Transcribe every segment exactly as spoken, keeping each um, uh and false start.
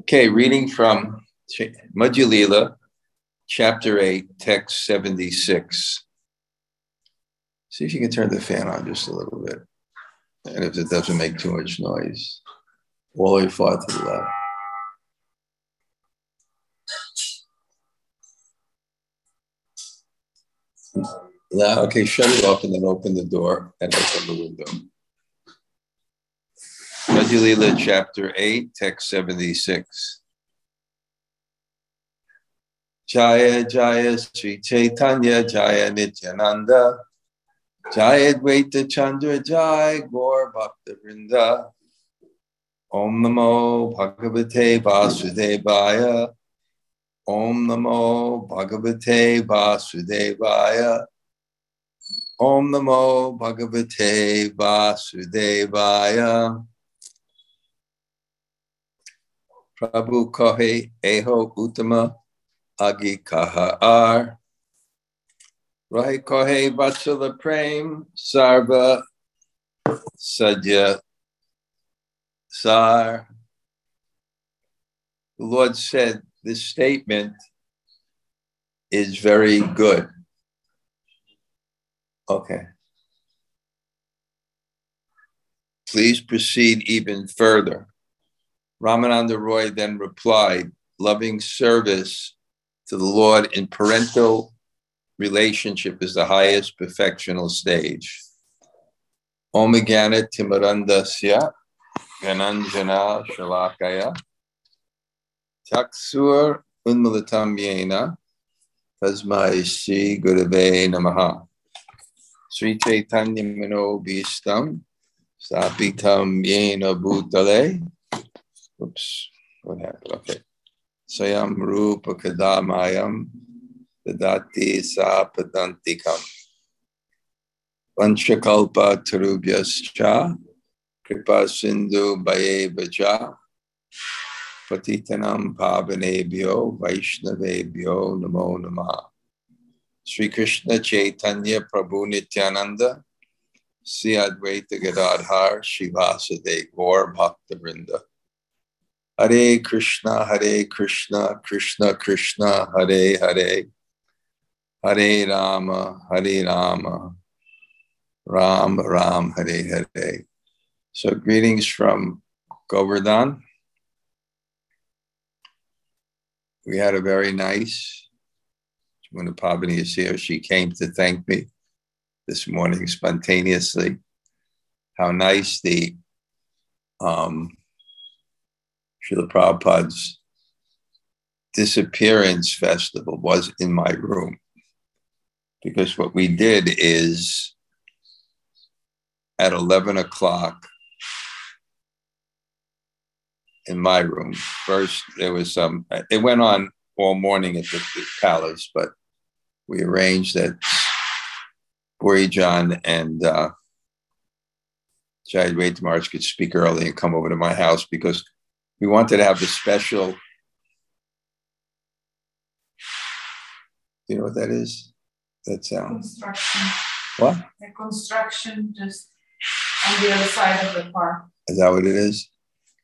Okay, reading from Madhya-lila, chapter eight, text seventy-six. See if you can turn the fan on just a little bit. And if it doesn't make too much noise, all the way far to the left. Now, okay, shut it off and then open the door and open the window. Madhya-lila, chapter eight, text seventy-six. Jaya Jaya Sri Chaitanya Jaya Nityananda Jayadvaita Chandra Jai Gaur Bhakta Vrinda Om Namo Bhagavate Vasudevaya Om Namo Bhagavate Vasudevaya Om Namo Bhagavate Vasudevaya Prabhu kahe eho utama agi kaha ar Rahe kahe vatsala prem sarva sajya sar. The Lord said, this statement is very good. Okay. Please proceed even further. Ramananda Roy then replied, loving service to the Lord in parental relationship is the highest perfectional stage. Omagana timarandasya gananjana shalakaya taksur unmulatam yena tasmai shri gurave namaha Sri Chaitanya mano bhistam sapitam yena bhutale. Oops, what happened? Okay. Sayam rupa kadamayam dadati sa padantikam panchakalpa tarubhyascha kripa sindhu bhaye bhaja patitanam pavanebhyo vaishnavebhyo namo namah. Sri Krishna Chaitanya Prabhu Nityananda Sri Advaita Gadadhar Shivasade Gaur Bhaktavrinda. Hare Krishna, Hare Krishna, Krishna Krishna, Hare Hare, Hare Rama, Hare Rama, Ram Ram, Hare Hare. So greetings from Govardhan. We had a very nice, Yamuna Pavani is here, she came to thank me this morning spontaneously. How nice the um, Srila Prabhupada's disappearance festival was in my room. Because what we did is at eleven o'clock in my room, first there was some, it went on all morning at the, the palace, but we arranged that Burijan and uh, Jayadvaita Maharaj could speak early and come over to my house because we wanted to have the special, do you know what that is? That sound? Construction. What? The construction just on the other side of the park. Is that what it is?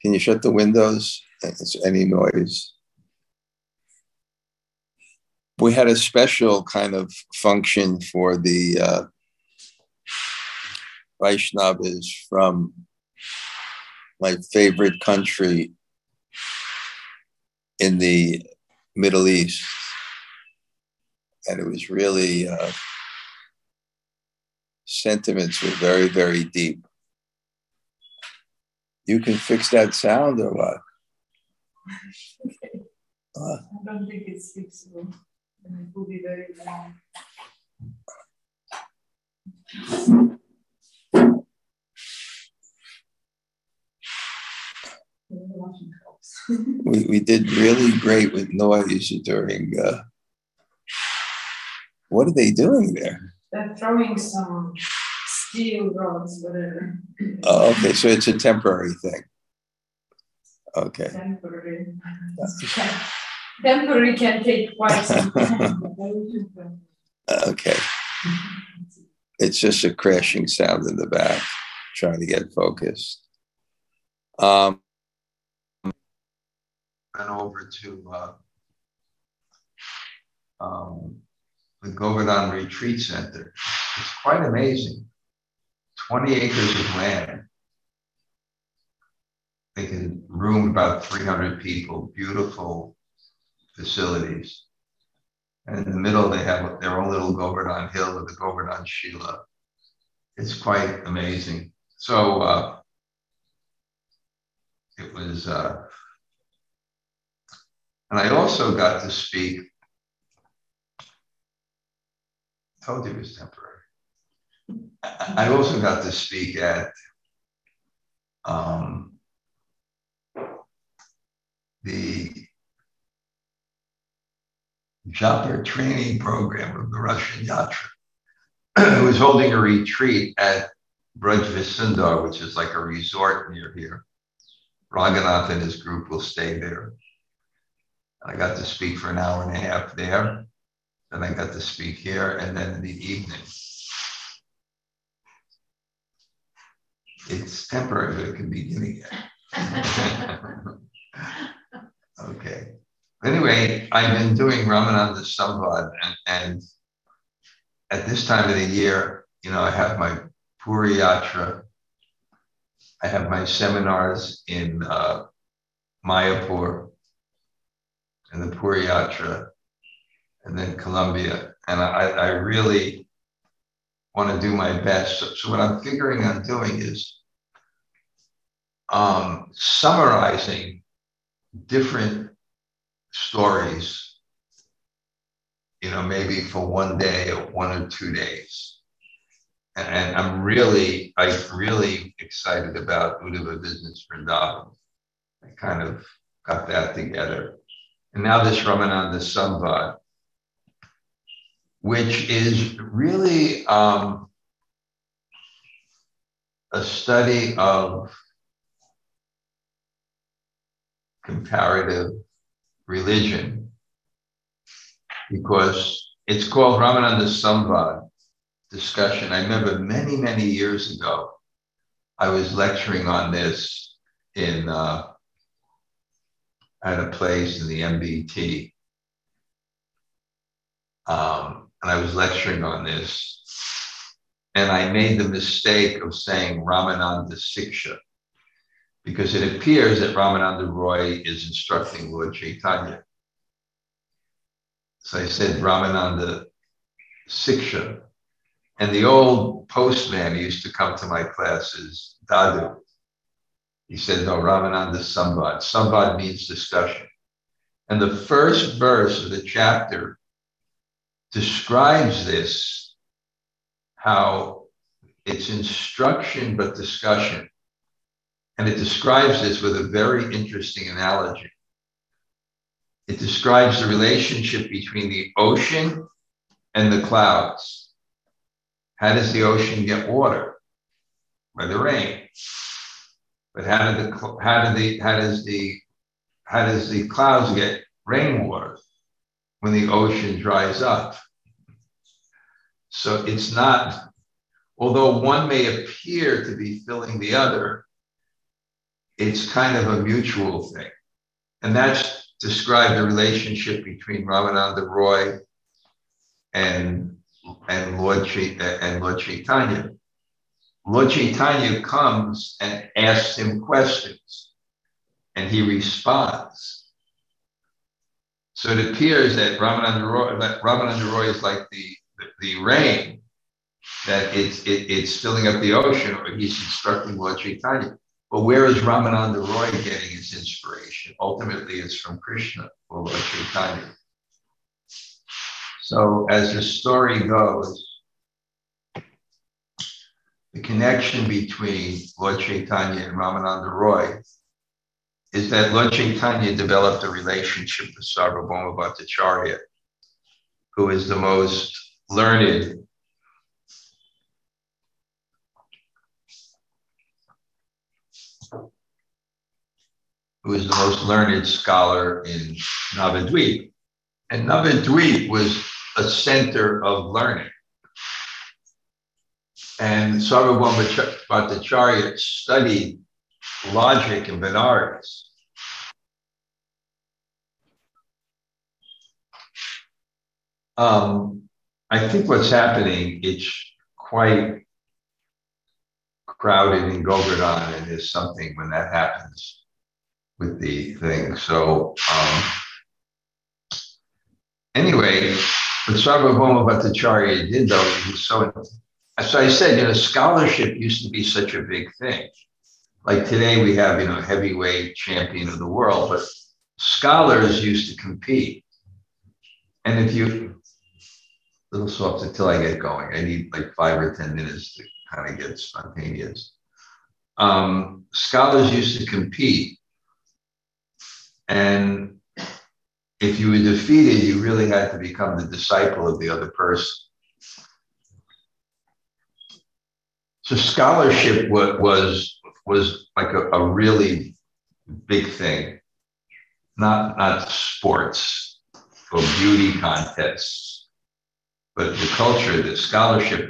Can you shut the windows? It's any noise. We had a special kind of function for the uh, Vaishnavas from my favorite country, in the Middle East. And it was really, uh, sentiments were very, very deep. You can fix that sound or what? Okay. Uh, I don't think it's fixable. And it will be very long. we, we did really great with noise during, uh, what are they doing there? They're throwing some steel rods, whatever. Oh, okay, so it's a temporary thing. Okay. Temporary. Temporary can take quite some time. Okay. It's just a crashing sound in the back, trying to get focused. Um, went over to uh, um, the Govardhan Retreat Center. It's quite amazing. twenty acres of land. They can room about three hundred people, beautiful facilities. And in the middle, they have their own little Govardhan hill with the Govardhan Shila. It's quite amazing. So uh, it was, uh, and I also got to speak. I told you it was temporary. I also got to speak at um, the Japa training program of the Russian Yatra, who was holding a retreat at Brajvisundar, which is like a resort near here. Raghunath and his group will stay there. I got to speak for an hour and a half there. Then I got to speak here, and then in the evening. It's temporary, but it can begin again. Okay. Anyway, I've been doing Ramananda Samvad, and, and at this time of the year, you know, I have my Puri Yatra. I have my seminars in uh, Mayapur and the Puri Yatra, and then Colombia. And I, I really want to do my best. So, so what I'm figuring on doing is um, summarizing different stories, you know, maybe for one day or one or two days. And, and I'm really, I'm really excited about Uddhava Business Vrindavan. I kind of got that together. And now this Ramananda Samvad, which is really um, a study of comparative religion, because it's called Ramananda Samvad discussion. I remember many, many years ago, I was lecturing on this in uh, at a place in the M B T. Um, and I was lecturing on this, and I made the mistake of saying Ramananda Siksha, because it appears that Ramananda Roy is instructing Lord Chaitanya. So I said Ramananda Siksha. And the old postman who used to come to my classes, Dadu, he said, no, Ramananda Samvad. Samvad means discussion. And the first verse of the chapter describes this, how it's instruction but discussion. And it describes this with a very interesting analogy. It describes the relationship between the ocean and the clouds. How does the ocean get water? By the rain. But how did the how did the how does the how does the clouds get rainwater when the ocean dries up? So it's not, although one may appear to be filling the other, it's kind of a mutual thing. And that's described the relationship between Ramananda Roy and, and, Lord, Ch- and Lord Chaitanya. Lord Chaitanya comes and asks him questions, and he responds. So it appears that Ramananda Roy, that Ramananda Roy is like the, the, the rain, that it's, it, it's filling up the ocean, or he's instructing Lord Chaitanya. But where is Ramananda Roy getting his inspiration? Ultimately, it's from Krishna or Lord Chaitanya. So as the story goes, the connection between Lord Chaitanya and Ramananda Roy is that Lord Chaitanya developed a relationship with Sarvabhauma Bhattacharya, who is the most learned who was the most learned scholar in Navadvipa. And Navadvipa was a center of learning. And Sarvabhauma Bhattacharya studied logic and Benares. Um, I think what's happening, it's quite crowded in Govardhan, and there's something when that happens with the thing. So um, anyway, what Sarvabhauma Bhattacharya did, though, he was so, as I said, you know, scholarship used to be such a big thing. Like today we have, you know, heavyweight champion of the world, but scholars used to compete. And if you, a little soft until I get going, I need like five or ten minutes to kind of get spontaneous. Um, scholars used to compete. And if you were defeated, you really had to become the disciple of the other person. So scholarship was, was, was like a, a really big thing. Not, not sports or beauty contests, but the culture, the scholarship.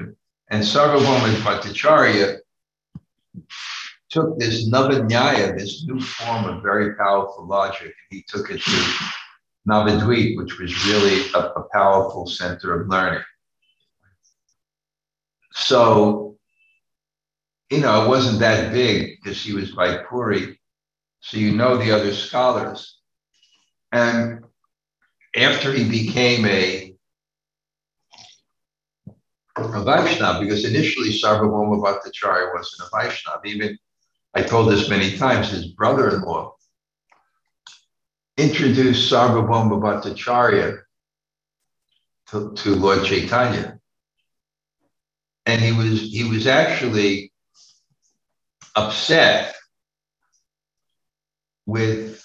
And Sarvabhauma Bhattacharya took this Navya-Nyaya, this new form of very powerful logic, and he took it to Navadvipa, which was really a, a powerful center of learning. So, you know, it wasn't that big because he was by Puri, so you know the other scholars. And after he became a, a Vaishnava, because initially Sarvabhauma Bhattacharya wasn't a Vaishnava. Even, I told this many times, his brother-in-law introduced Sarvabhauma Bhattacharya to, to Lord Chaitanya. And he was, he was actually upset with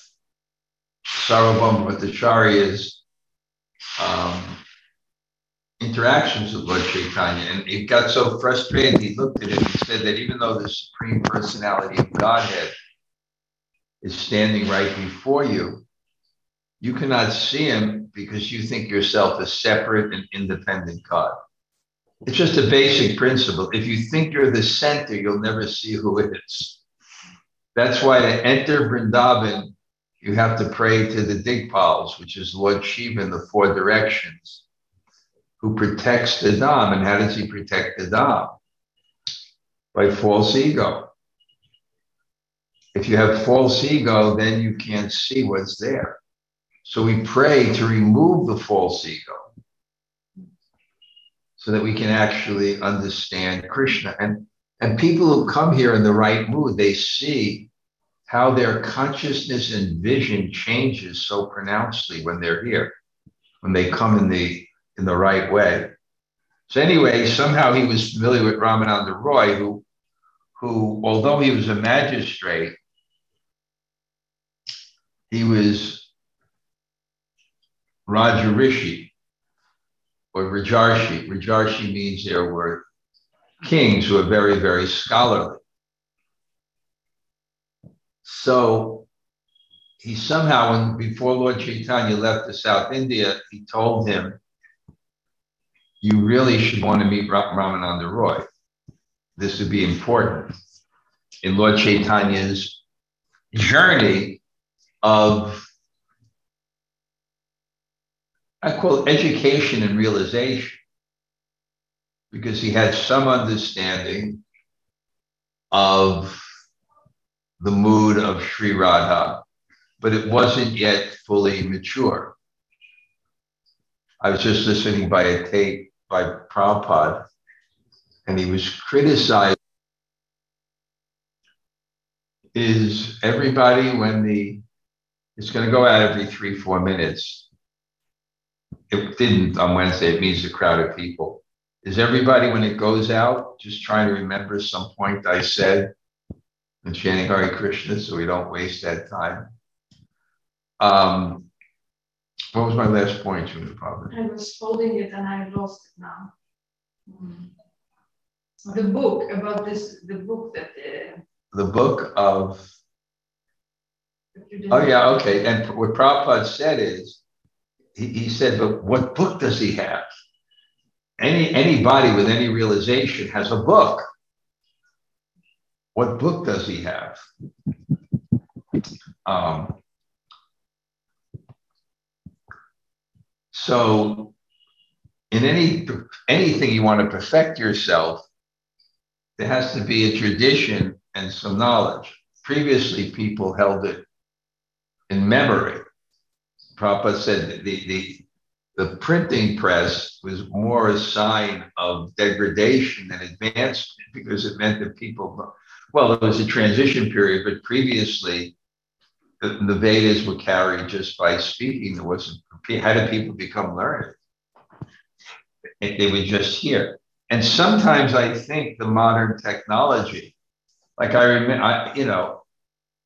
Sarvabhauma Bhattacharya's um, interactions with Lord Chaitanya. And it got so frustrated, he looked at it and said that even though the Supreme Personality of Godhead is standing right before you, you cannot see him because you think yourself a separate and independent God. It's just a basic principle. If you think you're the center, you'll never see who it is. That's why to enter Vrindavan, you have to pray to the Digpals, which is Lord Shiva in the four directions, who protects the Dham. And how does he protect the Dham? By false ego. If you have false ego, then you can't see what's there. So we pray to remove the false ego so that we can actually understand Krishna. And, and people who come here in the right mood, they see how their consciousness and vision changes so pronouncedly when they're here, when they come in the in the right way. So anyway, somehow he was familiar with Ramananda Roy, who, who although he was a magistrate, he was Raja Rishi, or Rajarshi. Rajarshi means there were kings who were very, very scholarly. So he somehow, when, before Lord Chaitanya left to South India, he told him, you really should want to meet Ramananda Roy. This would be important in Lord Chaitanya's journey of, I call it education and realization, because he had some understanding of the mood of Sri Radha, but it wasn't yet fully mature. I was just listening by a tape by Prabhupada, and he was criticizing is everybody when the, it's gonna go out every three, four minutes. It didn't on Wednesday, it means a crowd of people. Is everybody when it goes out, just trying to remember some point I said, and chanting Hare Krishna, so we don't waste that time. Um, what was my last point, Juna Prabhu? I was holding it and I lost it now. Mm. The book about this, the book that... Uh, the book of... Oh yeah, okay. And what Prabhupada said is, he, he said, but what book does he have? Any Anybody with any realization has a book. What book does he have? Um, so in any anything you want to perfect yourself, there has to be a tradition and some knowledge. Previously, people held it in memory. Prabhupada said that the, the, the printing press was more a sign of degradation than advancement, because it meant that people, well, it was a transition period, but previously the, the Vedas were carried just by speaking. There wasn't, how did people become learned? They were just here. And sometimes I think the modern technology, like I remember, I, you know,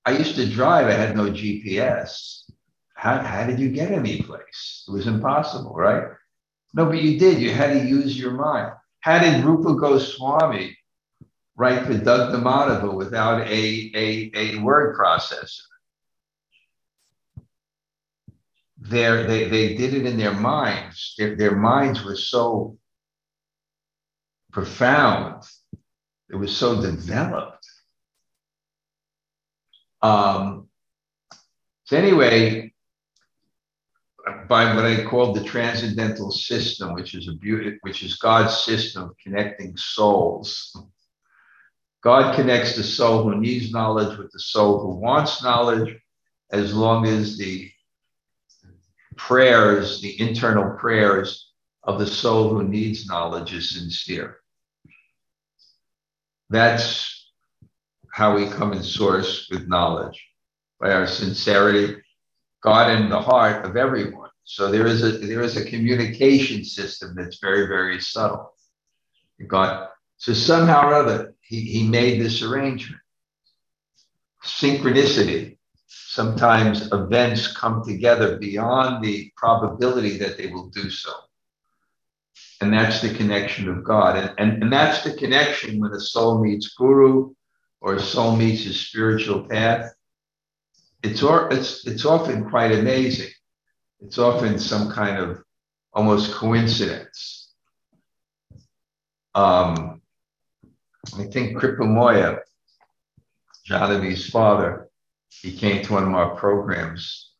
I used to drive, I had no G P S. How, how did you get any place? It was impossible, right? No, but you did. You had to use your mind. How did Rupa Goswami write for Dugdha-madhava without a, a, a word processor? Their, they, they did it in their minds. Their, their minds were so profound. It was so developed. Um, so anyway, by what I call the transcendental system, which is a beauty, which is God's system of connecting souls. God connects the soul who needs knowledge with the soul who wants knowledge, as long as the prayers, the internal prayers of the soul who needs knowledge is sincere. That's how we come in source with knowledge, by our sincerity. God in the heart of everyone. So there is a there is a communication system that's very, very subtle. God, so somehow or other, he, he made this arrangement. Synchronicity. Sometimes events come together beyond the probability that they will do so. And that's the connection of God. And, and, and that's the connection when a soul meets Guru or a soul meets his spiritual path. It's, or, it's, it's often quite amazing. It's often some kind of almost coincidence. Um, I think Kripamoya, Janavi's father, he came to one of our programs.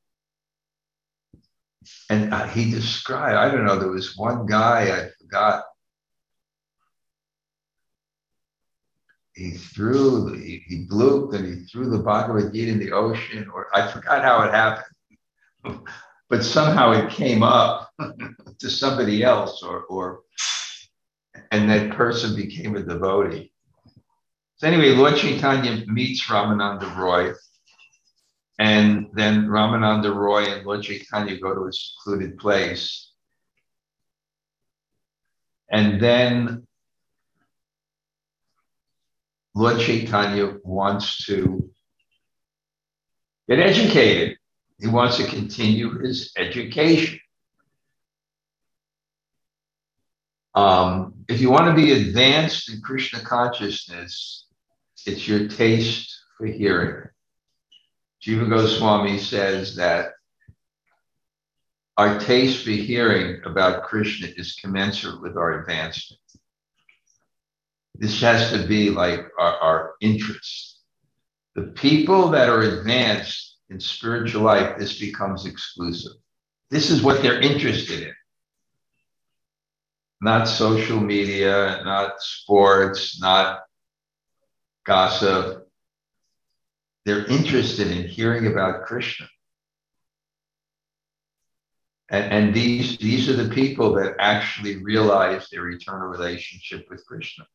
And uh, he described, I don't know, there was one guy, I forgot. He threw, he, he blooped and he threw the Bhagavad Gita in the ocean, or I forgot how it happened. But somehow it came up to somebody else, or, or, and that person became a devotee. So anyway, Lord Chaitanya meets Ramananda Roy. And then Ramananda Roy and Lord Chaitanya go to a secluded place. And then Lord Chaitanya wants to get educated. He wants to continue his education. Um, if you want to be advanced in Krishna consciousness, it's your taste for hearing. Jiva Goswami says that our taste for hearing about Krishna is commensurate with our advancement. This has to be like our, our interest. The people that are advanced in spiritual life, this becomes exclusive. This is what they're interested in. Not social media, not sports, not gossip. They're interested in hearing about Krishna. And, and these, these are the people that actually realize their eternal relationship with Krishna.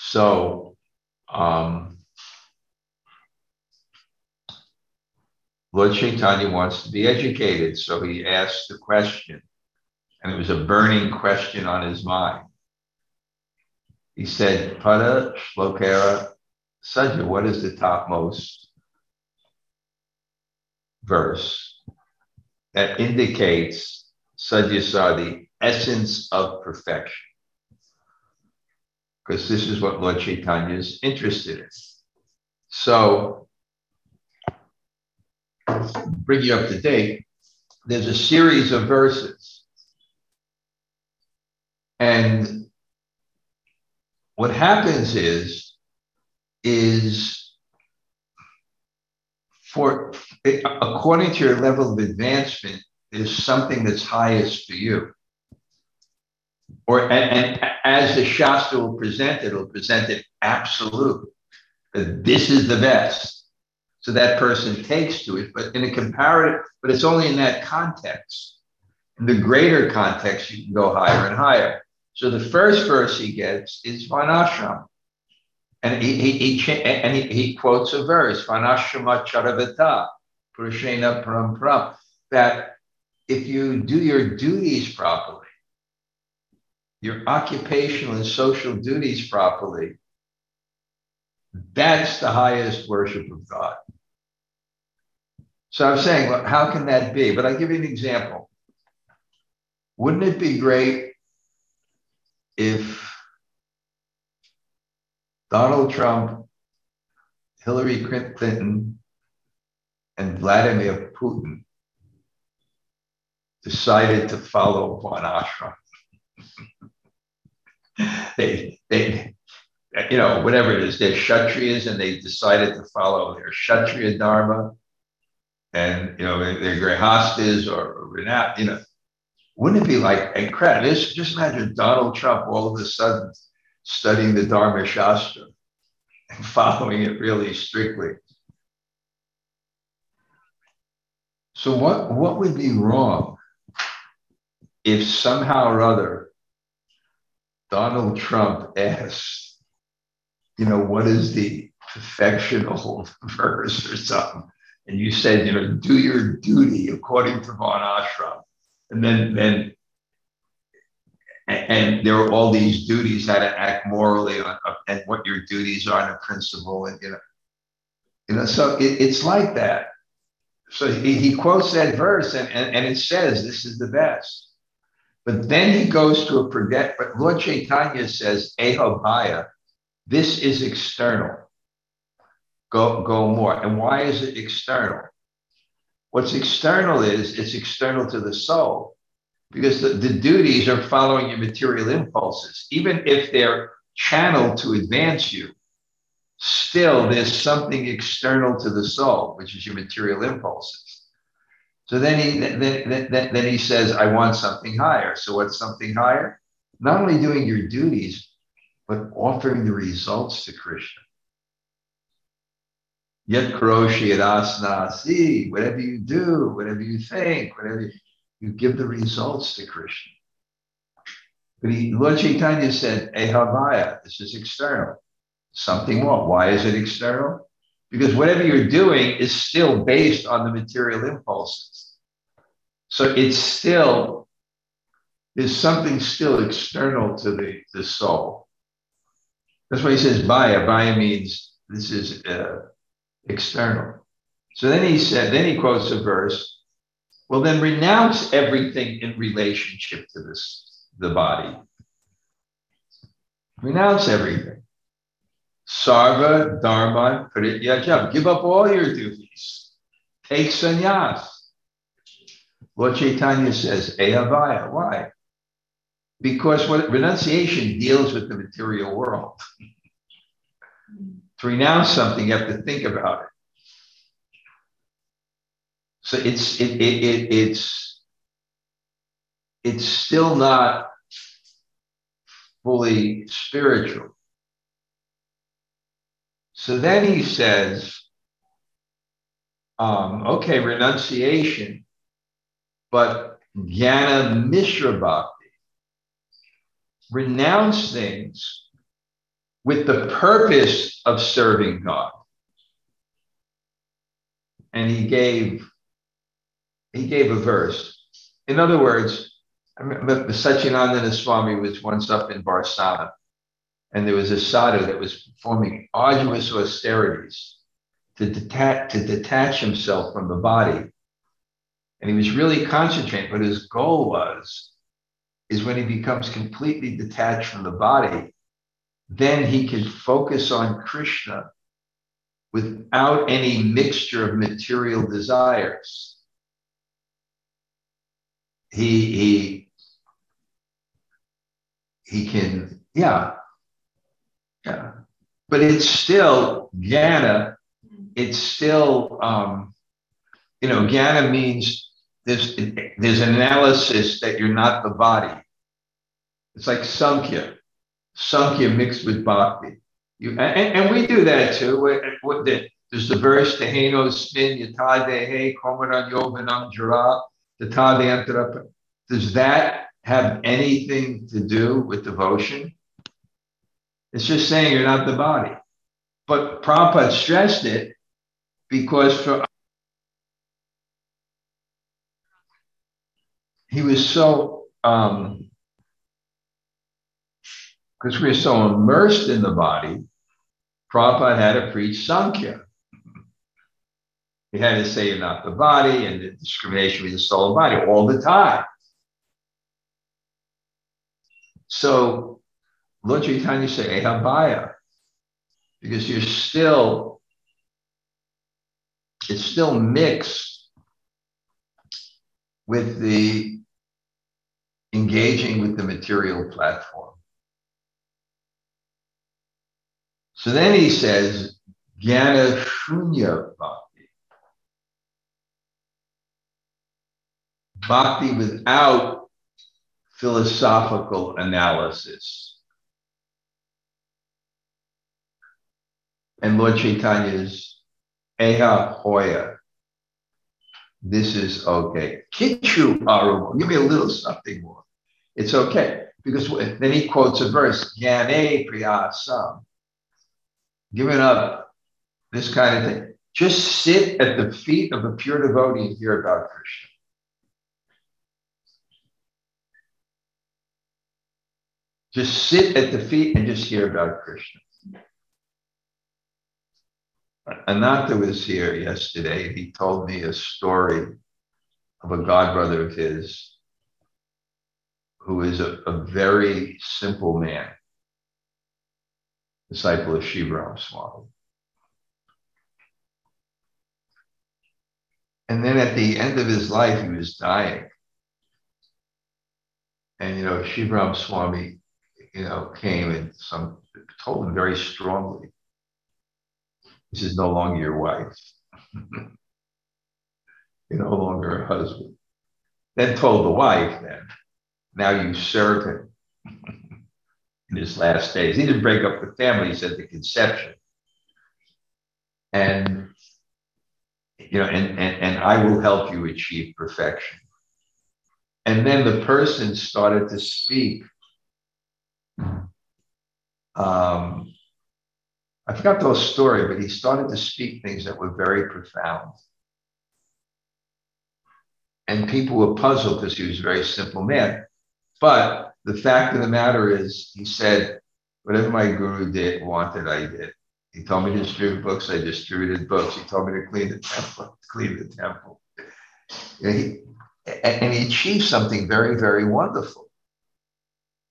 So, um, Lord Chaitanya wants to be educated, so he asked the question, and it was a burning question on his mind. He said, Pada Shlokara Sajja, what is the topmost verse that indicates Sajjasa, the essence of perfection? Because this is what Lord Chaitanya is interested in. So, bring you up to date, there's a series of verses. And what happens is, is for, according to your level of advancement, is something that's highest to you. Or and, and as the Shastra will present it, it'll present it absolute. That this is the best. So that person takes to it, but in a comparative, but it's only in that context. In the greater context, you can go higher and higher. So the first verse he gets is Vanashram. And he he, he and he, he quotes a verse, Vanashrama Charavata, Purushena Param Pram, that if you do your duties properly, your occupational and social duties properly, that's the highest worship of God. So I'm saying, well, how can that be? But I'll give you an example. Wouldn't it be great if Donald Trump, Hillary Clinton, and Vladimir Putin decided to follow Vanashram? they, they, you know, whatever it is, they're Kshatriyas and they decided to follow their Kshatriya Dharma and, you know, their Grihastas or, you know, wouldn't it be like incredible? Just, just imagine Donald Trump all of a sudden studying the Dharma Shastra and following it really strictly. So what, what would be wrong if somehow or other Donald Trump asked, you know, what is the perfectional verse or something? And you said, you know, do your duty according to Vanashram. And then, then, and there are all these duties, how to act morally on, and what your duties are on a principle. And, you know, you know, so it, it's like that. So he, he quotes that verse and, and, and it says, this is the best. But then he goes to a project, but Lord Chaitanya says, Ehobhaya, this is external. Go, go more. And why is it external? What's external is, it's external to the soul. Because the, the duties are following your material impulses. Even if they're channeled to advance you, still there's something external to the soul, which is your material impulses. So then he then, then, then he says, I want something higher. So what's something higher? Not only doing your duties, but offering the results to Krishna. Yet karoshi asna si, whatever you do, whatever you think, whatever you, you give the results to Krishna. But he, Lord Chaitanya said, Ehavaya, this is external. Something more. Why is it external? Because whatever you're doing is still based on the material impulses. So it's still, there's something still external to the, the soul. That's why he says bhaya. Bhaya means this is uh, external. So then he said, then he quotes a verse, well, then renounce everything in relationship to this, the body. Renounce everything. Sarva, Dharma, Pritya, Jab. Give up all your duties. Take sannyas. Lord Chaitanya says, Ehavaya. Why? Because what renunciation deals with the material world. To renounce something, you have to think about it. So it's it, it, it it's it's still not fully spiritual. So then he says, um, okay, renunciation, but jnana mishra bhakti. Renounce things with the purpose of serving God. And he gave, he gave a verse. In other words, I remember Satyananda Swami was once up in Barsana. And there was a sadhu that was performing arduous austerities to detach, to detach himself from the body. And he was really concentrating, but his goal was, is when he becomes completely detached from the body, then he can focus on Krishna without any mixture of material desires. He, he, he can, yeah. Yeah. But it's still jnana, it's still, um, you know, jnana means There's, there's an analysis that you're not the body. It's like Sankhya. Sankhya mixed with Bhakti. You, and, and we do that too. We're, we're, there's the verse, Teheno Smin, Yatadehe, Komaran Yovanam Jara, Tatade Antarapa. Does that have anything to do with devotion? It's just saying you're not the body. But Prabhupada stressed it because for he was so, um, because we're so immersed in the body, Prabhupada had to preach Sankhya. He had to say you're not the body and the discrimination with the soul and body all the time. So Lord Chaitanya said, Ehabaya, because you're still, it's still mixed with the engaging with the material platform. So then he says, Jnana Shunya Bhakti. Bhakti without philosophical analysis. And Lord Chaitanya's Eha Hoya. This is okay. Kichu Aruba. Give me a little something more. It's okay. Because then he quotes a verse, Jnane Priyasam. Giving up this kind of thing. Just sit at the feet of a pure devotee and hear about Krishna. Just sit at the feet and just hear about Krishna. Ananta was here yesterday. He told me a story of a godbrother of his who is a, a very simple man. Disciple of Shivram Swami. And then at the end of his life, he was dying. And, you know, Shivram Swami, you know, came and some told him very strongly, this is no longer your wife. You're no longer a husband. Then told the wife, then, now you serve him. In his last days. He didn't break up the family, he said the conception. And, you know, and, and, and I will help you achieve perfection. And then the person started to speak. Um, I forgot the whole story, but he started to speak things that were very profound. And people were puzzled because he was a very simple man. But the fact of the matter is, he said, whatever my guru did, wanted, I did. He told me to distribute books, I distributed books. He told me to clean the temple, clean the temple. And he, and he achieved something very, very wonderful.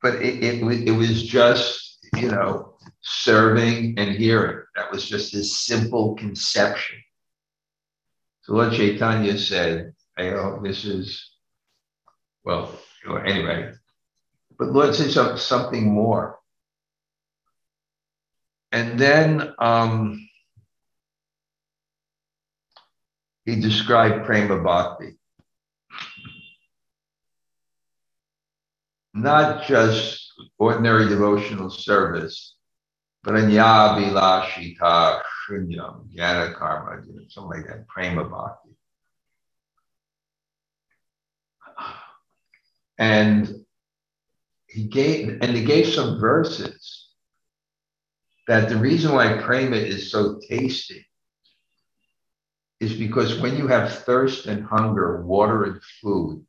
But it, it, it was just, you know, serving and hearing. That was just his simple conception. So Lord Chaitanya said, I hope this is, well, anyway. But Lord says something more. And then um, he described Prema Bhakti. Not just ordinary devotional service, but Anya Vilashita Shunyam, Jnana Karma, something like that, Prema Bhakti. And He gave, and he gave some verses that the reason why prema is so tasty is because when you have thirst and hunger, water and food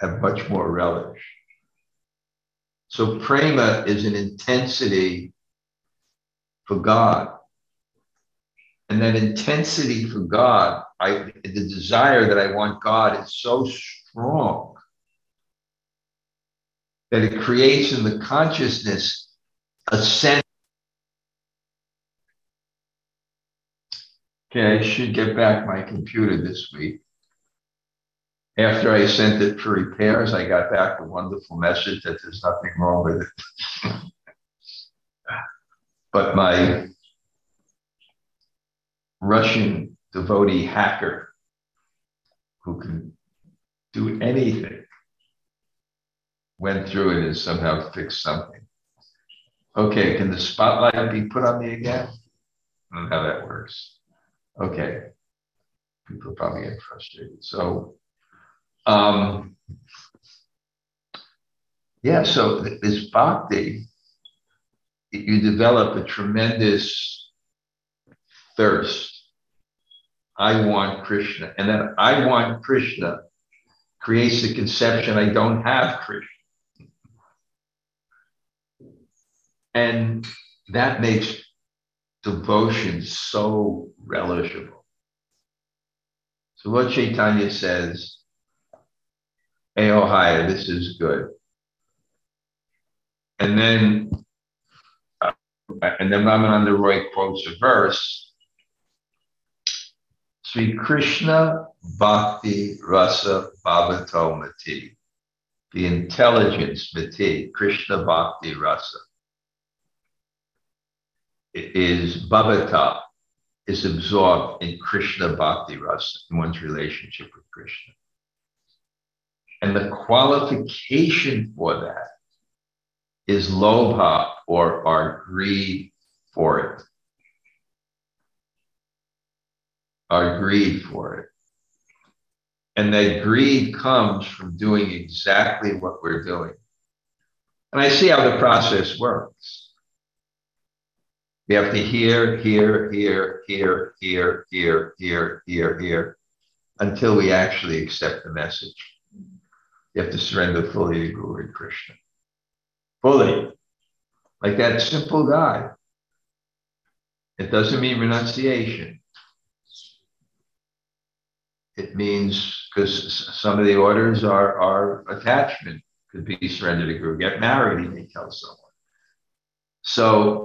have much more relish. So prema is an intensity for God. And that intensity for God, I, the desire that I want God is so strong that it creates in the consciousness a sense. Okay, I should get back my computer this week. After I sent it for repairs, I got back a wonderful message that there's nothing wrong with it. But my Russian devotee hacker, who can do anything, went through it and somehow fixed something. Okay, can the spotlight be put on me again? I don't know how that works. Okay. People probably get frustrated. So, um, yeah, so this bhakti, you develop a tremendous thirst. I want Krishna. And then I want Krishna creates the conception I don't have Krishna. And that makes devotion so relishable. So what Chaitanya says, hey, Ohaya, this is good. And then, uh, and then Ramananda Roy quotes a verse, Sri Krishna Bhakti Rasa Bhavato Mati, the intelligence Mati, Krishna Bhakti Rasa. Is Bhavata, is absorbed in Krishna Bhakti Rasa, in one's relationship with Krishna. And the qualification for that is Lobha, or our greed for it. Our greed for it. And that greed comes from doing exactly what we're doing. And I see how the process works. We have to hear, hear, hear, hear, hear, hear, hear, hear, hear, until we actually accept the message. You have to surrender fully to Guru and Krishna. Fully. Like that simple guy. It doesn't mean renunciation. It means, because some of the orders are, are attachment, could be surrender to Guru. Get married, he may tell someone. So,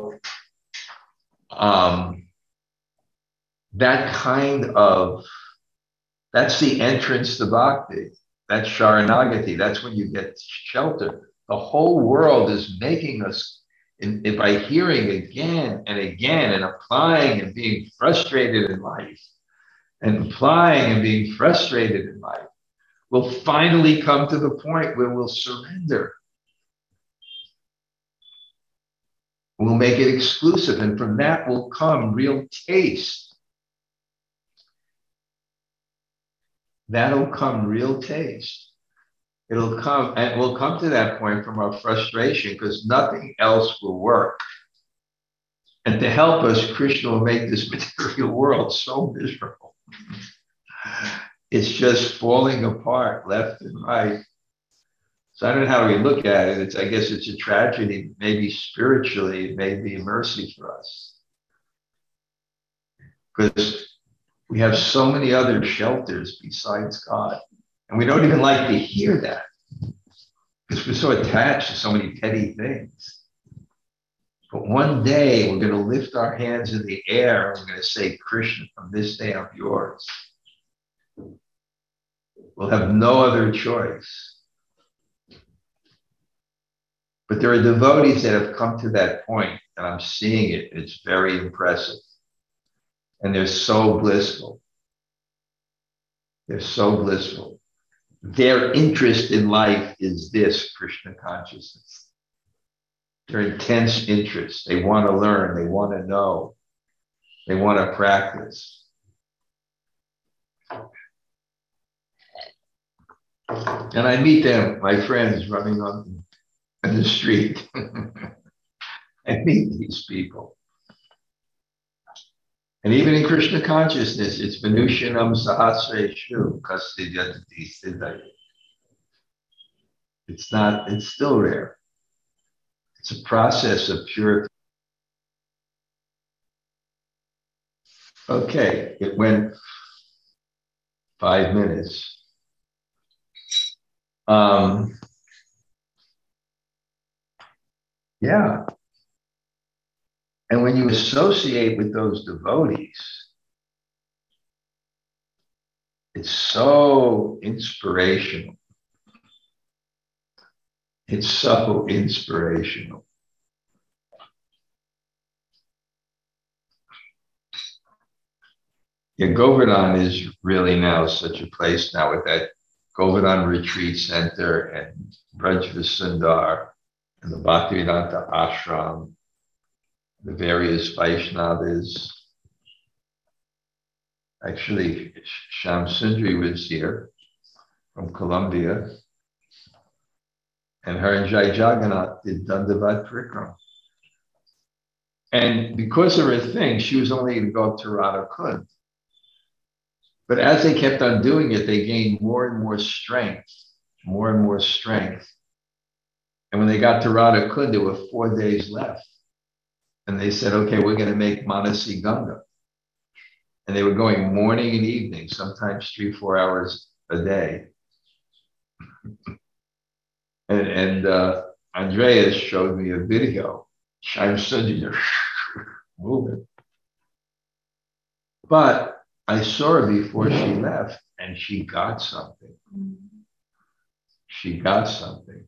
Um, that kind of, that's the entrance to bhakti. That's Sharanagati. That's when you get shelter. The whole world is making us, in, in, by hearing again and again and applying and being frustrated in life, and applying and being frustrated in life, we'll finally come to the point where we'll surrender. We'll make it exclusive, and from that will come real taste. That'll come real taste. It'll come, and we'll come to that point from our frustration, because nothing else will work. And to help us, Krishna will make this material world so miserable. It's just falling apart left and right. So I don't know how we look at it. It's, I guess it's a tragedy, maybe spiritually, it may be mercy for us. Because we have so many other shelters besides God. And we don't even like to hear that. Because we're so attached to so many petty things. But one day we're going to lift our hands in the air and we're going to say, Krishna, from this day I'm yours. We'll have no other choice. But there are devotees that have come to that point, and I'm seeing it. It's very impressive. And they're so blissful. They're so blissful. Their interest in life is this Krishna consciousness. Their intense interest. They want to learn. They want to know. They want to practice. And I meet them, my friends, running on them. In the street. I meet these people. And even in Krishna consciousness, it's Vinushanam Sahasreshu Kastidyati Siddhaya. It's not, it's still rare. It's a process of purification. Okay, it went five minutes. Um, Yeah. And when you associate with those devotees, it's so inspirational. It's so inspirational. Yeah, Govardhan is really now such a place now with that Govardhan Retreat Center and Brajvisundar and the Bhaktivedanta Ashram, the various Vaishnavas. Actually, Shyamsundari was here from Colombia, and her and Jai Jagannath did Dandavat Parikram. And because of her thing, she was only going to go up to Radha Kund. But as they kept on doing it, they gained more and more strength, more and more strength. And when they got to Radha Kund, there were four days left. And they said, okay, we're going to make Manasi Ganga. And they were going morning and evening, sometimes three, four hours a day. and and uh, Andreas showed me a video. I'm suddenly moving. But I saw her before she left, and she got something. She got something.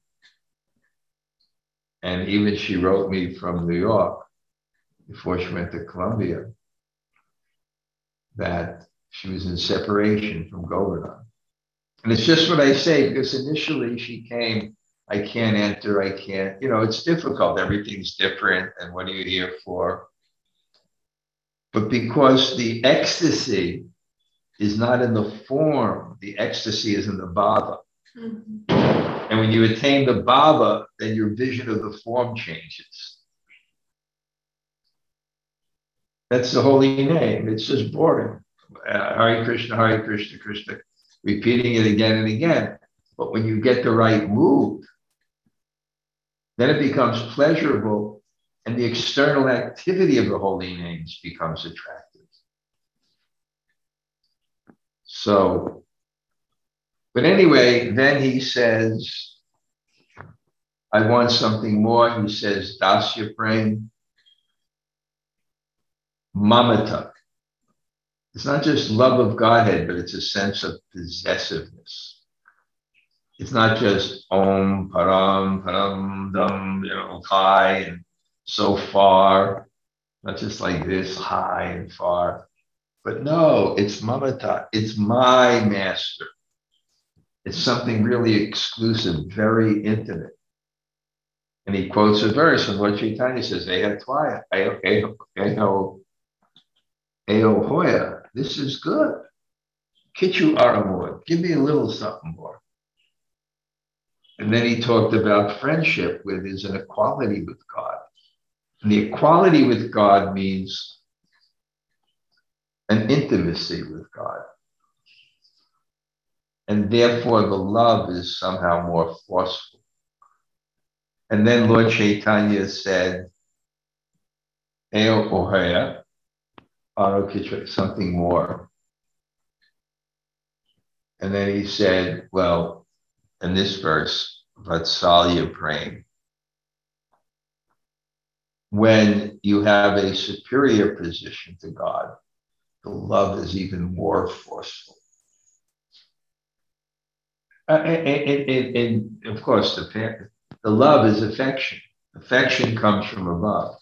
And even she wrote me from New York before she went to Colombia that she was in separation from Govardhan. And it's just what I say, because initially she came, I can't enter, I can't, you know, it's difficult. Everything's different. And what are you here for? But because the ecstasy is not in the form, the ecstasy is in the bhava. Mm-hmm. And when you attain the bhava, then your vision of the form changes. That's the holy name. It's just boring. Uh, Hare Krishna, Hare Krishna, Krishna, repeating it again and again. But when you get the right mood, then it becomes pleasurable, and the external activity of the holy names becomes attractive. So, but anyway, then he says, I want something more. He says, Dasya Prem, Mamata. It's not just love of Godhead, but it's a sense of possessiveness. It's not just Om Param Param Dam, you know, high and so far, not just like this, high and far. But no, it's Mamata, it's my master. It's something really exclusive, very intimate. And he quotes a verse from Lord Chaitanya says, Eha Twaya, Eho Hoya, this is good. Kichu Aramod, give me a little something more. And then he talked about friendship where there's an equality with God. And the equality with God means an intimacy with God. And therefore, the love is somehow more forceful. And then Lord Chaitanya said, Eo Ohaya, Arokitra, something more. And then he said, well, in this verse, Vatsalya Prem, when you have a superior position to God, the love is even more forceful. Uh, and, and, and, and of course, the, the love is affection. Affection comes from above.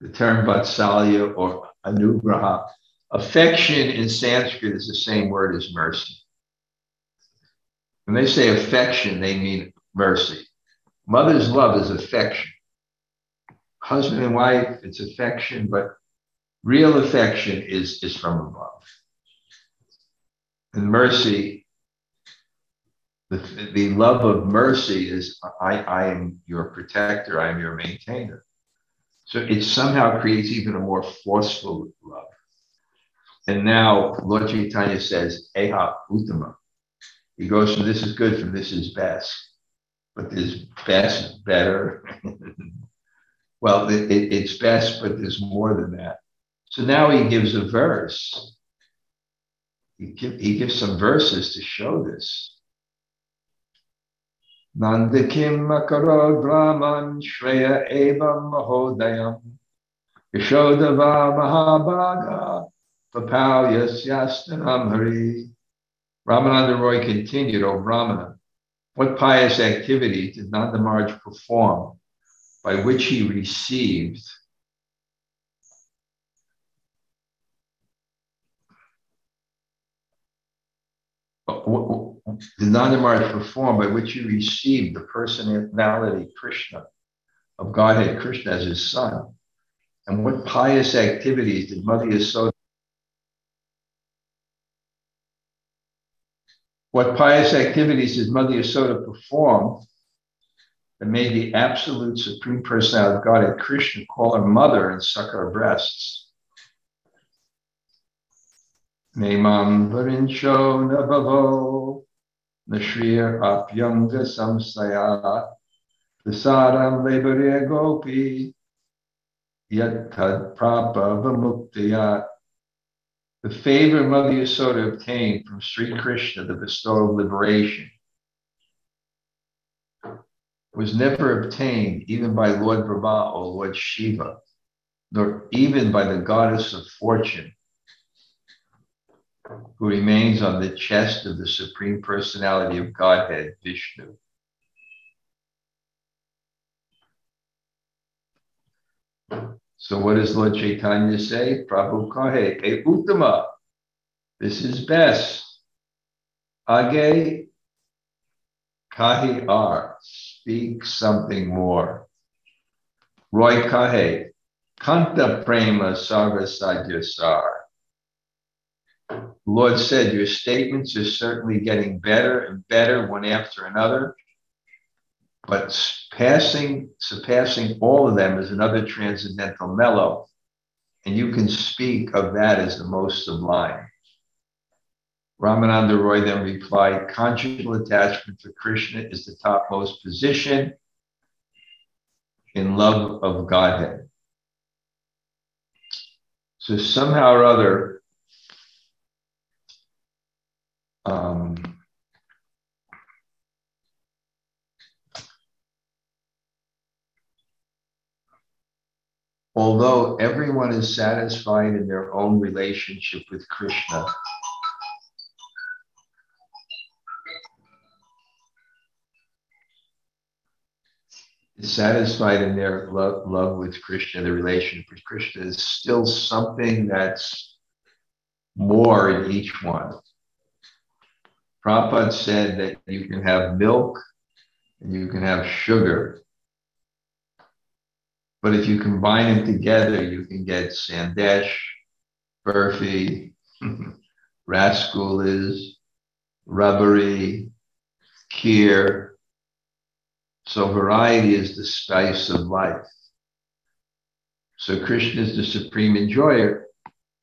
The term Vatsalya or Anugraha, affection in Sanskrit is the same word as mercy. When they say affection, they mean mercy. Mother's love is affection. Husband and wife, it's affection, but real affection is, is from above. And mercy, the, the love of mercy is, I, I am your protector, I am your maintainer. So it somehow creates even a more forceful love. And now Lord Chaitanya says, Eha Uttama. He goes from this is good, from this is best, but there's best, better. Well, it, it, it's best, but there's more than that. So now he gives a verse. He, give, he gives some verses to show this. Nandakim makarod brahman shreya eva mahodayam yashodava mahabhaga papau yasyastanam hari. Ramananda Roy continued, O Brahmana, what pious activity did Nanda Maharaj perform by which he received what the Nanda Maharaj performed, by which he received the personality Krishna, of Godhead Krishna as his son. And what pious activities did Mother Yasoda What pious activities did Mother Yasoda perform that made the absolute Supreme Personality of Godhead Krishna call her mother and suck her breasts? Nemam varincho nabavo nashrir apyanga samsaya visaram lebarya gopi yat tad prapa vamuktaya. The favor Mother Yasoda obtained from Sri Krishna, the bestower of liberation, was never obtained even by Lord Brahma or Lord Shiva, nor even by the goddess of fortune, who remains on the chest of the Supreme Personality of Godhead, Vishnu. So what does Lord Chaitanya say? Prabhu kahe, e uttama, this is best. Age kahi ar, speak something more. Roy kahe, kanta prema sarva sadyasar. The Lord said, your statements are certainly getting better and better one after another, but surpassing, surpassing all of them is another transcendental mellow, and you can speak of that as the most sublime. Ramananda Roy then replied, conjugal attachment for Krishna is the topmost position in love of Godhead. So somehow or other, Um, although everyone is satisfied in their own relationship with Krishna, is satisfied in their love, love with Krishna, the relationship with Krishna, is still something that's more in each one. Prabhupada said that you can have milk and you can have sugar, but if you combine them together, you can get sandesh, burfi, rasgulas, rabri, kheer. So variety is the spice of life. So Krishna is the supreme enjoyer,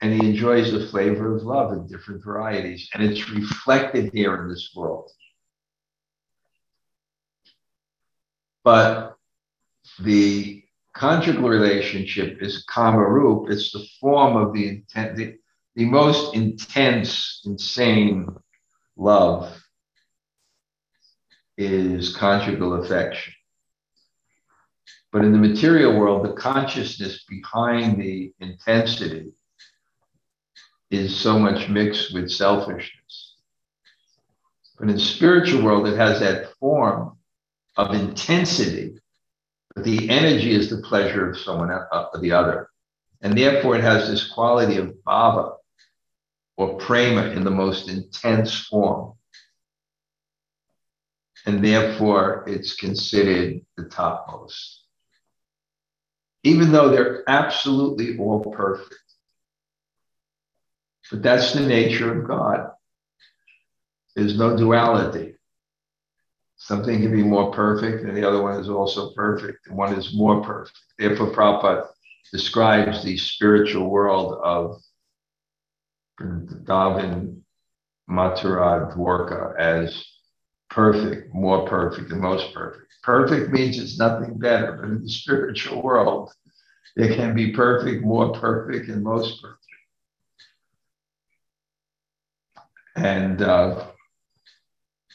and he enjoys the flavor of love in different varieties, and it's reflected here in this world. But the conjugal relationship is kamarup. It's the form of the intent, the, the most intense, insane love is conjugal affection. But in the material world, the consciousness behind the intensity is so much mixed with selfishness. But in the spiritual world, it has that form of intensity, but the energy is the pleasure of someone or the other. And therefore, it has this quality of bhava or prema in the most intense form. And therefore, it's considered the topmost. Even though they're absolutely all perfect. But that's the nature of God. There's no duality. Something can be more perfect, and the other one is also perfect, and one is more perfect. Therefore, Prabhupada describes the spiritual world of Vrindavan, Mathura, Dwarka as perfect, more perfect, and most perfect. Perfect means it's nothing better, but in the spiritual world, there can be perfect, more perfect, and most perfect. And, uh,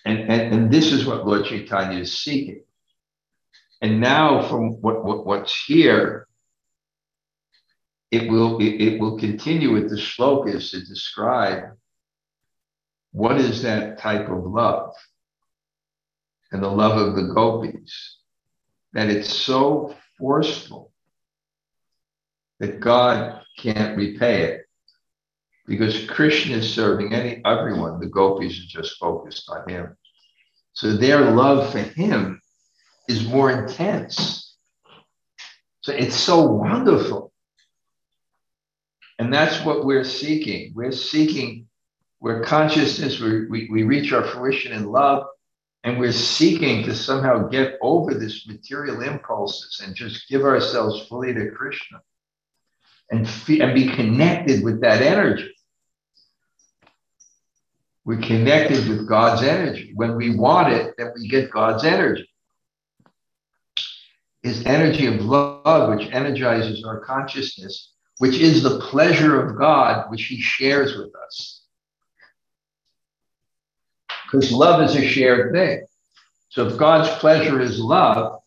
and and and this is what Lord Chaitanya is seeking. And now, from what, what what's here, it will it, it will continue with the shlokas to describe what is that type of love and the love of the gopis, that it's so forceful that God can't repay it. because Krishna is serving any everyone. The gopis are just focused on him. So their love for him is more intense. So it's so wonderful. And that's what we're seeking. We're seeking, we're consciousness, we, we, we reach our fruition in love, and we're seeking to somehow get over this material impulses and just give ourselves fully to Krishna and, fe- and be connected with that energy. We're connected with God's energy. When we want it, then we get God's energy. His energy of love, which energizes our consciousness, which is the pleasure of God, which he shares with us. Because love is a shared thing. So if God's pleasure is love,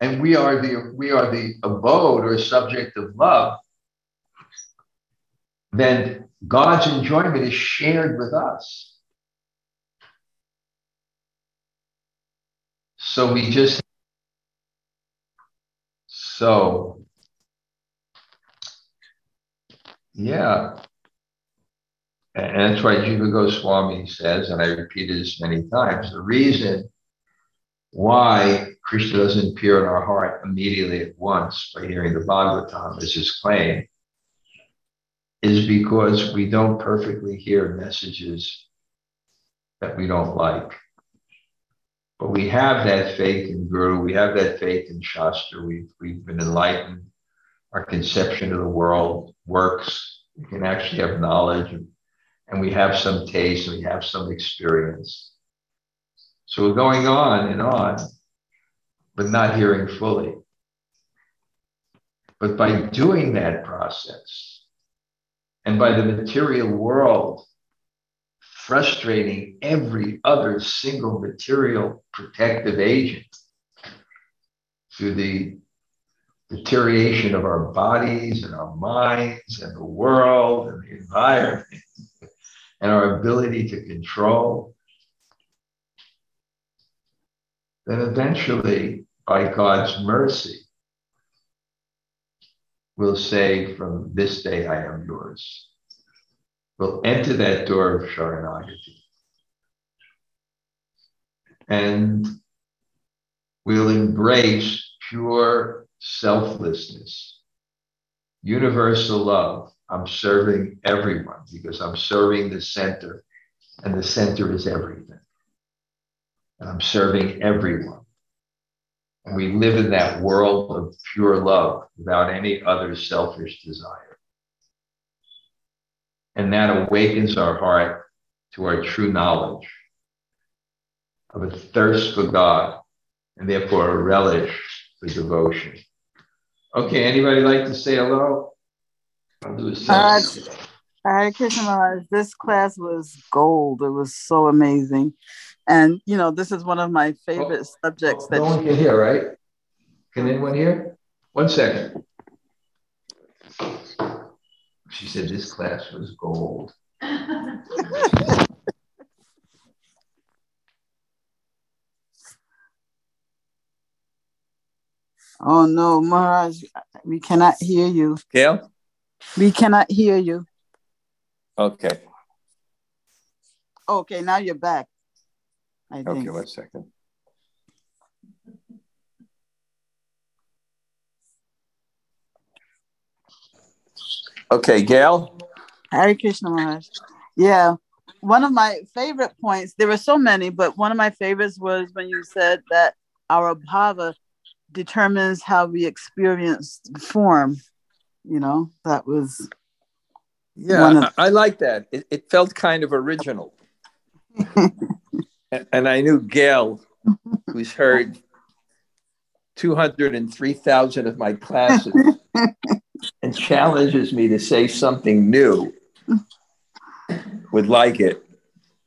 and we are the, we are the abode or subject of love, then God's enjoyment is shared with us. So we just, so, yeah. And that's why Jiva Goswami says, and I repeated this many times, the reason why Krishna doesn't appear in our heart immediately at once by hearing the Bhagavatam is his claim, is because we don't perfectly hear messages that we don't like. But we have that faith in Guru, we have that faith in Shastra, we've, we've been enlightened, our conception of the world works, we can actually have knowledge, and, and we have some taste, and we have some experience. So we're going on and on, but not hearing fully. But by doing that process, and by the material world frustrating every other single material protective agent through the deterioration of our bodies and our minds and the world and the environment and our ability to control, then eventually, by God's mercy, will say, from this day I am yours. We'll enter that door of Sharanagati. And we'll embrace pure selflessness, universal love. I'm serving everyone because I'm serving the center, and the center is everything. And I'm serving everyone. And we live in that world of pure love without any other selfish desire. And that awakens our heart to our true knowledge of a thirst for God and therefore a relish for devotion. Okay, anybody like to say hello? I'll do a sentence. Hare Krishna Maharaj, this class was gold. It was so amazing. And, you know, this is one of my favorite oh, subjects. Oh, that no one can hear, right? Can anyone hear? One second. She said this class was gold. Oh, no, Maharaj, we cannot hear you. Gail? We cannot hear you. Okay. Okay, now you're back. I okay, think. One second. Okay, Gail. Hare Krishna Maharaj. Yeah, one of my favorite points, there were so many, but one of my favorites was when you said that our bhava determines how we experience form. You know, that was... Yeah, of- I, I like that. It, it felt kind of original. and, and I knew Gail, who's heard two hundred three thousand of my classes and challenges me to say something new, would like it.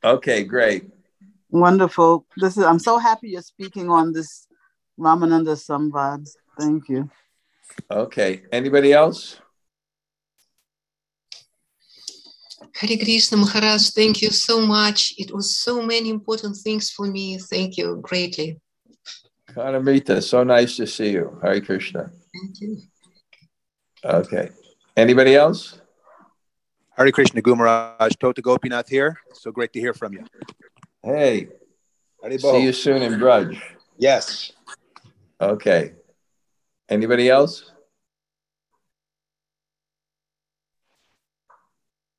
Okay, great. Wonderful. This is. I'm so happy you're speaking on this Ramananda Samvad. Thank you. Okay. Anybody else? Hare Krishna Maharaj, thank you so much. It was so many important things for me. Thank you greatly. Karamita, so nice to see you. Hare Krishna. Thank you. Okay. Anybody else? Hare Krishna, Gumaraj. Tota Gopinath here. So great to hear from you. Hey. Haribo. See you soon in Braj. Yes. Okay. Anybody else?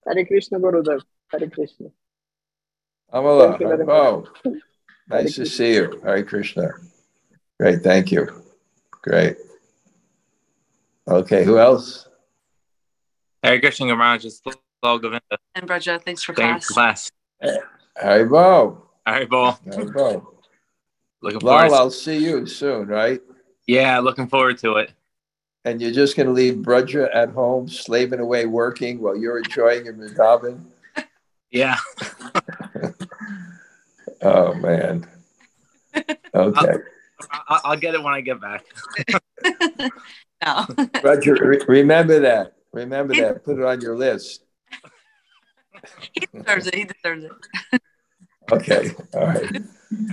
Hare Krishna, Gurudev. Hare Krishna. Amala. Oh, nice to see you. Hare Krishna. Great. Thank you. Great. Okay. Who else? Hare Krishna, Gurudev. It's Lal Govinda. And Braja, thanks for thanks class. class. Haribo. Haribo. Haribo. Looking forward. Lal, I'll see you soon, right? Yeah, looking forward to it. And you're just going to leave Brudja at home, slaving away, working while you're enjoying your Vrindavan? Yeah. Oh, man. Okay. I'll, I'll get it when I get back. No. Brudja, re- remember that. Remember he, that. Put it on your list. He deserves it. He deserves it. Okay. All right.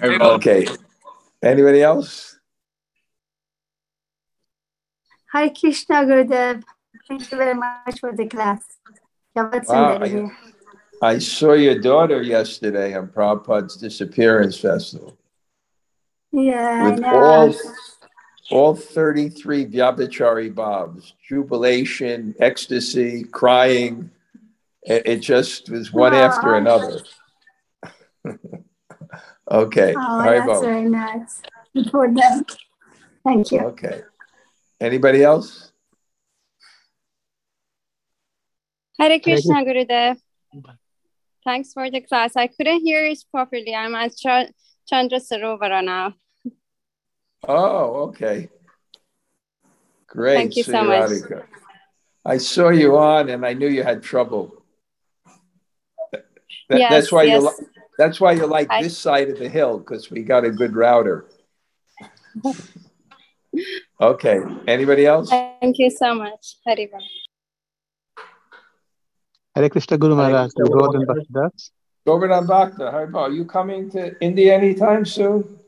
Okay. Anybody else? Hare Krishna, Gurudev. Thank you very much for the class. Wow, I, I saw your daughter yesterday on Prabhupada's Disappearance Festival. Yeah, with I know. All, all thirty-three Vyabhachari bhavs, jubilation, ecstasy, crying. It, it just was one oh. after another. Okay. Oh, that's about. very nice. For them. Thank you. Okay. Anybody else? Hare Krishna, Gurudev. Thanks for the class. I couldn't hear it properly. I'm at Ch- Chandra Sarovara now. Oh, okay. Great. Thank you so much. I saw you on and I knew you had trouble. That, yes, that's why yes. you li- That's why you like I- this side of the hill, because we got a good router. Okay. Anybody else? Thank you so much. Haribo. Hare Krishna Guru Maharaj. Govardhan Bhaktdas. Govardhan Bhakta. Haribo. Are you coming to India anytime soon?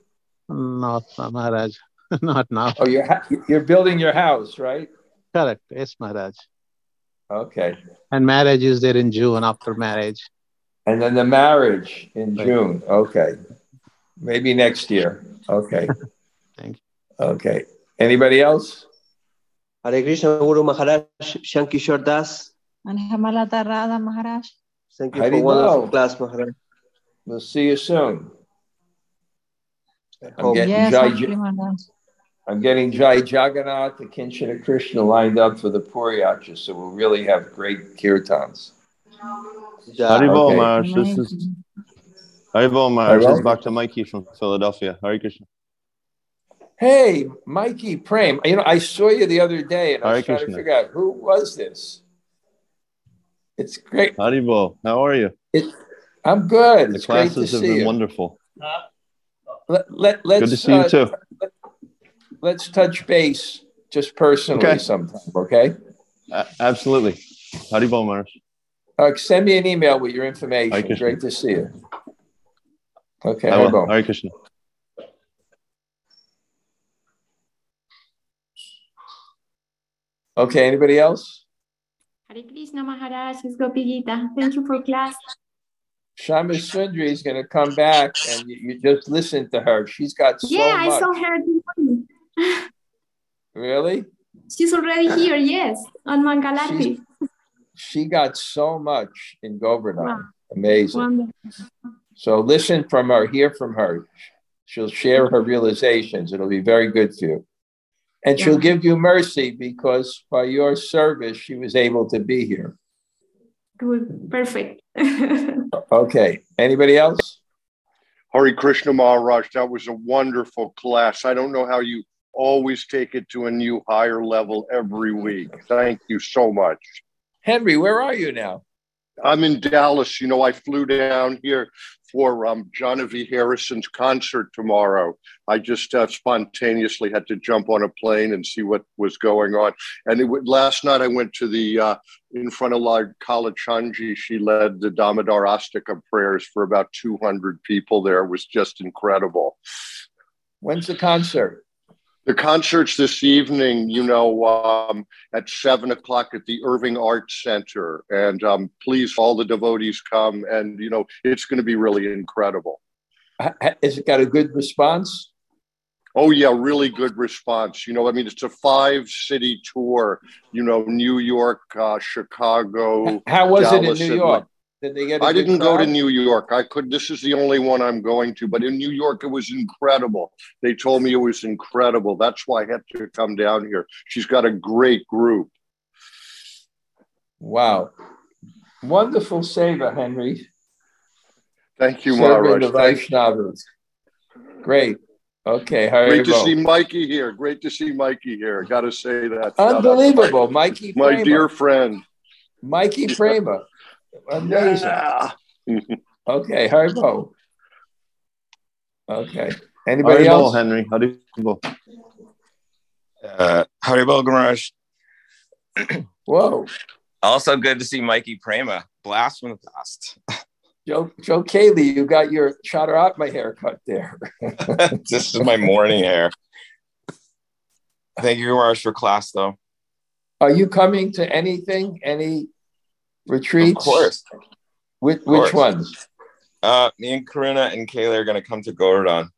Not now, Maharaj. Not now. Oh, you're, ha- you're building your house, right? Correct. Yes, Maharaj. Okay. And marriage is there in June, after marriage. And then the marriage in right. June. Okay. Maybe next year. Okay. Thank you. Okay. Anybody else? Hare Krishna Guru Maharaj, Shankishore Das. And Hamalata Radha Maharaj. Thank you Haribo. for wonderful class, Maharaj. We'll see you soon. I'm getting, yes, Jai, you, I'm getting Jai Jagannath, the Kinshana Krishna lined up for the Puriyacha, so we'll really have great kirtans. Haribo okay. Maharaj, this is Haribo Maharaj, this is Doctor Mikey from Philadelphia. Hare Krishna. Hey, Mikey Framer, you know, I saw you the other day and Hare I was trying Krishna. to figure out who was this. It's great. Haribo, how are you? It, I'm good. The it's classes great to have see been you. wonderful. Let, let, let's, good to see uh, you too. Let, let's touch base just personally okay. sometime, okay? Uh, absolutely. Haribo Maharaj. Uh, send me an email with your information. Great to see you. Okay, Haribo. Hare Krishna. Okay, anybody else? Hare Krishna Maharaj, it's Gopi Gita. Thank you for class. Shyamasundari is going to come back and you, you just listen to her. She's got so Yeah, much. I saw her this morning. Really? She's already here, yes, on Mangalarti. She got so much in Govardhan. Wow. Amazing. Wonderful. So listen from her, hear from her. She'll share her realizations. It'll be very good for you. And she'll give you mercy because by your service, she was able to be here. Good. Perfect. Okay. Anybody else? Hare Krishna Maharaj, that was a wonderful class. I don't know how you always take it to a new higher level every week. Thank you so much. Henry, where are you now? I'm in Dallas. You know, I flew down here for um, John V. Harrison's concert tomorrow. I just uh, spontaneously had to jump on a plane and see what was going on. And it w- last night I went to the, uh, in front of Lord Kalachanji, she led the Damodar Astika prayers for about two hundred people there. It was just incredible. When's the concert? The concert's this evening, you know, um, at seven o'clock at the Irving Arts Center. And um, please, all the devotees come. And, you know, it's going to be really incredible. Has it got a good response? Oh, yeah, really good response. You know, I mean, it's a five-city tour, you know, New York, uh, Chicago. How was Dallas, it in New York? Did they get a I didn't crowd? go to New York. I could. This is the only one I'm going to. But in New York, it was incredible. They told me it was incredible. That's why I had to come down here. She's got a great group. Wow. Wonderful saver, Henry. Thank you, Maharaj. The Vaishnavas. Great. Okay, Haribo. Great to see Mikey here. Great to see Mikey here. Got to say that. Unbelievable, Mikey Framer. My dear friend. Mikey Framer. Amazing. Yeah. Okay, Haribo. Okay. Anybody Haribo, else? Henry. Haribo. Uh, Haribo, Garage. Whoa. Also good to see Mikey Framer. Blast from the past. Joe, Joe Cayley, you got your Chaturanga haircut there. This is my morning hair. Thank you, Raj, for class, though. Are you coming to anything? Any retreats? Of course. Which, of course. Which ones? Uh, me and Karuna and Cayley are going to come to Govardhan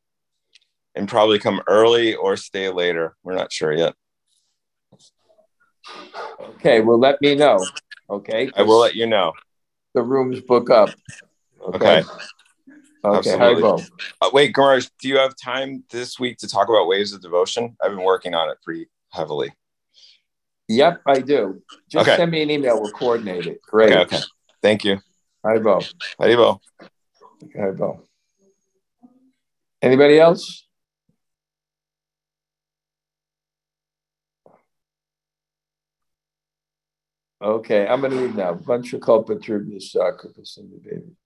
and probably come early or stay later. We're not sure yet. Okay, well, let me know. Okay. I will let you know. The rooms book up. Okay. Okay. Okay, Haribo. Uh, wait, Gaurav, do you have time this week to talk about waves of devotion? I've been working on it pretty heavily. Yep, I do. Just okay. Send me an email. We'll coordinate it. Great. Okay. Okay. Thank you. Haribo. Haribo. Haribo. Anybody else? Okay, I'm going to read now. Bunch of culpa tribus, sacrifice, and the baby.